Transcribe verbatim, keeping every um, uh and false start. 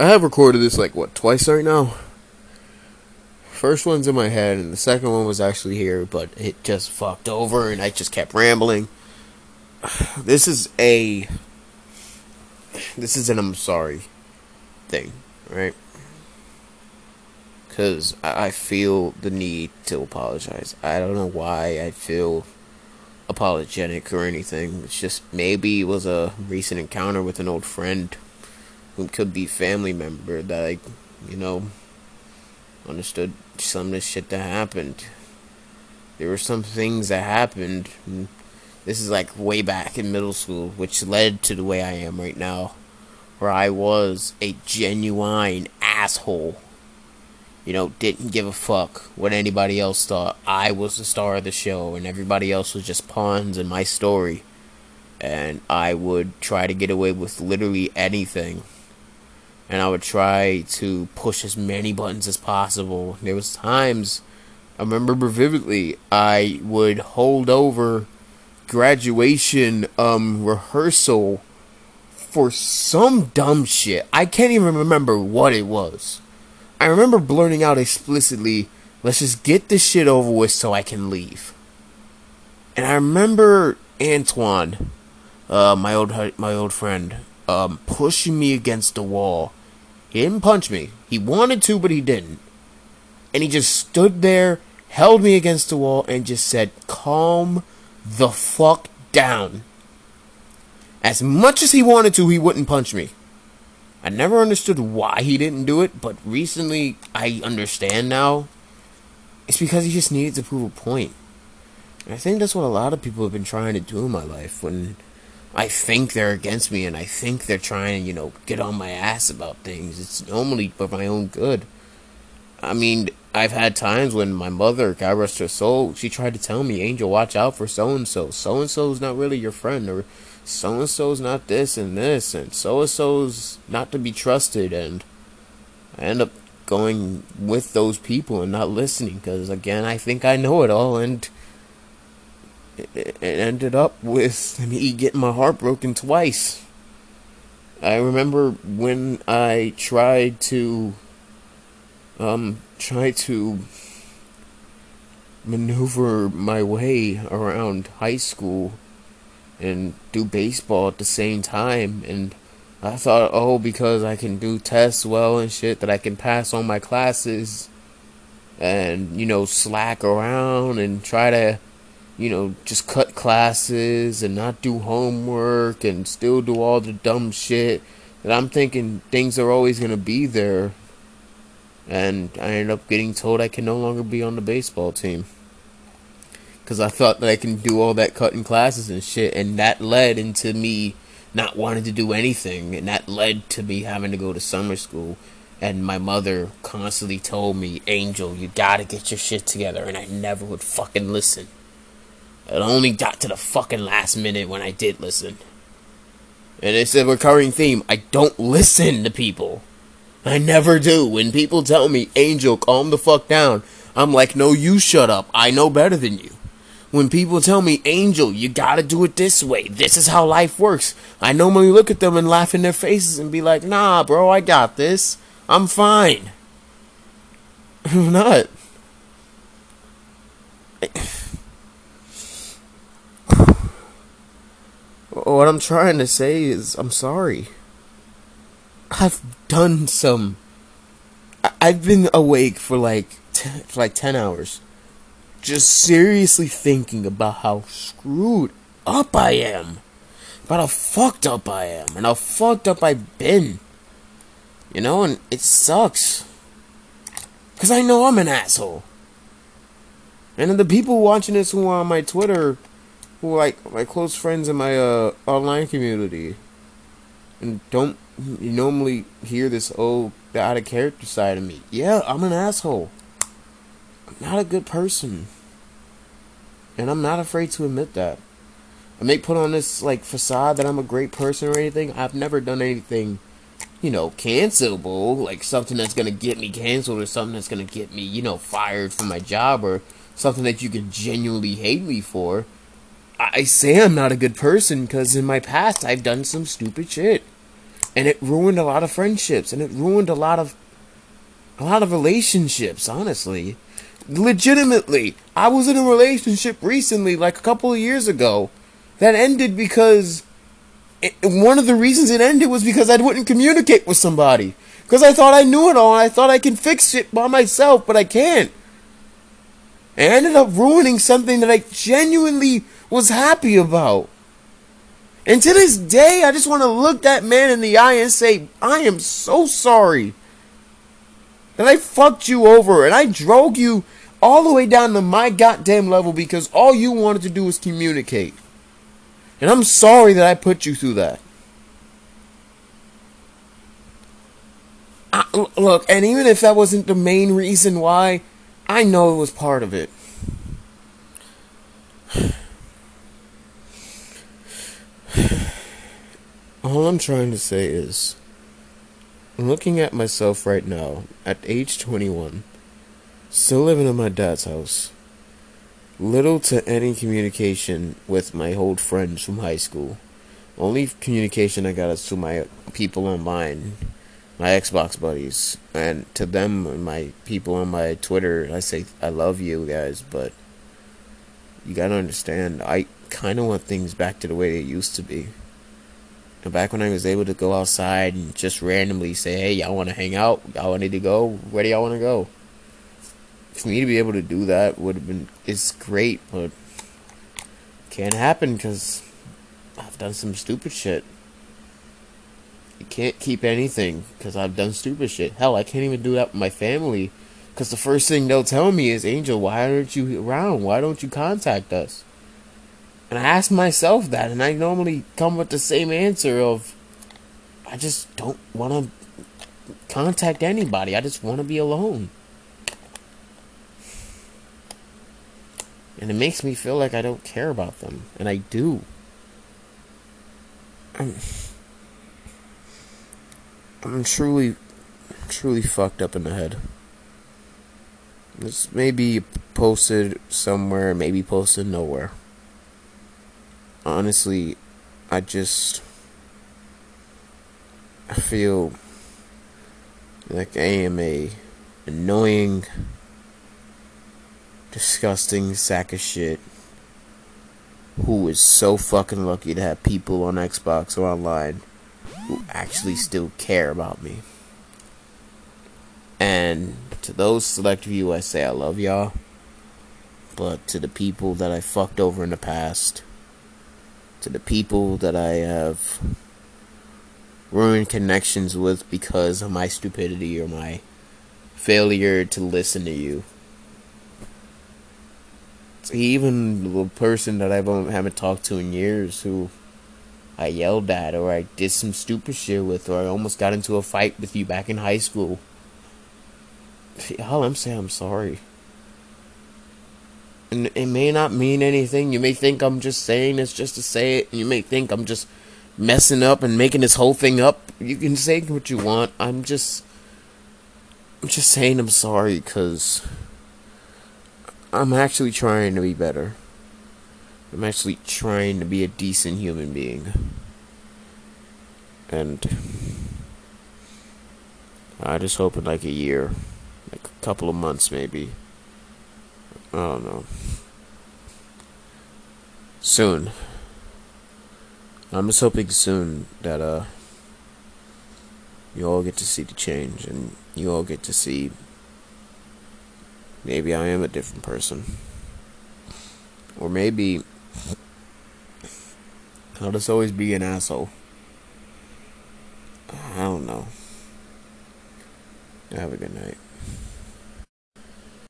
I have recorded this, like, what, twice right now? First one's in my head, and the second one was actually here, but it just fucked over, and I just kept rambling. This is a... This is an I'm sorry thing, right? Because I feel the need to apologize. I don't know why I feel apologetic or anything. It's just maybe it was a recent encounter with an old friend who could be family member that I, you know, understood some of this shit that happened. There were some things that happened. This is like way back in middle school, which led to the way I am right now, where I was a genuine asshole. You know, didn't give a fuck what anybody else thought. I was the star of the show, and everybody else was just pawns in my story. And I would try to get away with literally anything. And I would try to push as many buttons as possible. There was times, I remember vividly, I would hold over graduation um, rehearsal for some dumb shit. I can't even remember what it was. I remember blurting out explicitly, let's just get this shit over with so I can leave. And I remember Antoine, uh, my old my old friend, um, pushing me against the wall. He didn't punch me. He wanted to, but he didn't. And he just stood there, held me against the wall, and just said, calm the fuck down. As much as he wanted to, he wouldn't punch me. I never understood why he didn't do it, but recently I understand now. It's because he just needed to prove a point. And I think that's what a lot of people have been trying to do in my life, when I think they're against me and I think they're trying to, you know, get on my ass about things. It's normally for my own good. I mean, I've had times when my mother, God rest her soul, she tried to tell me, Angel, watch out for so-and-so. So-and-so's not really your friend, or so-and-so's not this and this, and so-and-so's not to be trusted, and I end up going with those people and not listening, because, again, I think I know it all, and it ended up with me getting my heart broken twice. I remember when I tried to... Um, try to maneuver my way around high school and do baseball at the same time, and I thought, oh, because I can do tests well and shit, that I can pass on my classes and, you know, slack around and try to, you know, just cut classes and not do homework and still do all the dumb shit that I'm thinking things are always gonna be there. And I ended up getting told I can no longer be on the baseball team. Because I thought that I can do all that cutting classes and shit. And that led into me not wanting to do anything. And that led to me having to go to summer school. And my mother constantly told me, Angel, you gotta get your shit together. And I never would fucking listen. It only got to the fucking last minute when I did listen. And it's a recurring theme. I don't listen to people. I never do. When people tell me, Angel, calm the fuck down, I'm like, no, you shut up. I know better than you. When people tell me, Angel, you gotta do it this way, this is how life works, I normally look at them and laugh in their faces and be like, nah, bro, I got this. I'm fine. I'm not. What I'm trying to say is, I'm sorry. I've done some... I've been awake for like, for like ten hours. Just seriously thinking about how screwed up I am. About how fucked up I am. And how fucked up I've been. You know, and it sucks. Because I know I'm an asshole. And then the people watching this who are on my Twitter, who are like my close friends in my uh, online community, and don't... You normally hear this old, out of character side of me. Yeah, I'm an asshole. I'm not a good person. And I'm not afraid to admit that. I may put on this, like, facade that I'm a great person or anything. I've never done anything, you know, cancelable. Like, something that's gonna get me canceled or something that's gonna get me, you know, fired from my job or something that you can genuinely hate me for. I, I say I'm not a good person because in my past I've done some stupid shit. And it ruined a lot of friendships, and it ruined a lot of a lot of relationships, honestly. Legitimately, I was in a relationship recently, like a couple of years ago, that ended because it, one of the reasons it ended was because I wouldn't communicate with somebody. Because I thought I knew it all, and I thought I can fix it by myself, but I can't. And I ended up ruining something that I genuinely was happy about. And to this day, I just want to look that man in the eye and say, I am so sorry that I fucked you over and I drove you all the way down to my goddamn level because all you wanted to do was communicate. And I'm sorry that I put you through that. I, look, and even if that wasn't the main reason why, I know it was part of it. All I'm trying to say is, looking at myself right now, at age twenty-one, still living in my dad's house, little to any communication with my old friends from high school. Only communication I got is to my people online, my Xbox buddies, and to them, my people on my Twitter, I say, I love you guys, but you gotta understand, I kinda want things back to the way they used to be. Back when I was able to go outside and just randomly say, hey, y'all want to hang out? Y'all need to go? Where do y'all want to go? For me to be able to do that would have been, it's great, but can't happen because I've done some stupid shit. You can't keep anything because I've done stupid shit. Hell, I can't even do that with my family because the first thing they'll tell me is, Angel, why aren't you around? Why don't you contact us? And I ask myself that, and I normally come with the same answer of, I just don't want to contact anybody. I just want to be alone. And it makes me feel like I don't care about them. And I do. I'm, I'm truly, truly fucked up in the head. This may be posted somewhere, maybe posted nowhere. Honestly, I just I feel like I am a annoying, disgusting sack of shit who is so fucking lucky to have people on Xbox or online who actually still care about me. And to those select few, I say I love y'all. But to the people that I fucked over in the past, to the people that I have ruined connections with because of my stupidity or my failure to listen to you. It's even the person that I haven't talked to in years who I yelled at or I did some stupid shit with or I almost got into a fight with you back in high school. All I'm saying, I'm sorry. And it may not mean anything. You may think I'm just saying this just to say it. You may think I'm just messing up and making this whole thing up. You can say what you want. I'm just... I'm just saying I'm sorry because I'm actually trying to be better. I'm actually trying to be a decent human being. And I just hope in like a year, like a couple of months maybe, I don't know. Soon. I'm just hoping soon that uh you all get to see the change and you all get to see maybe I am a different person. Or maybe I'll just always be an asshole. I don't know. Have a good night.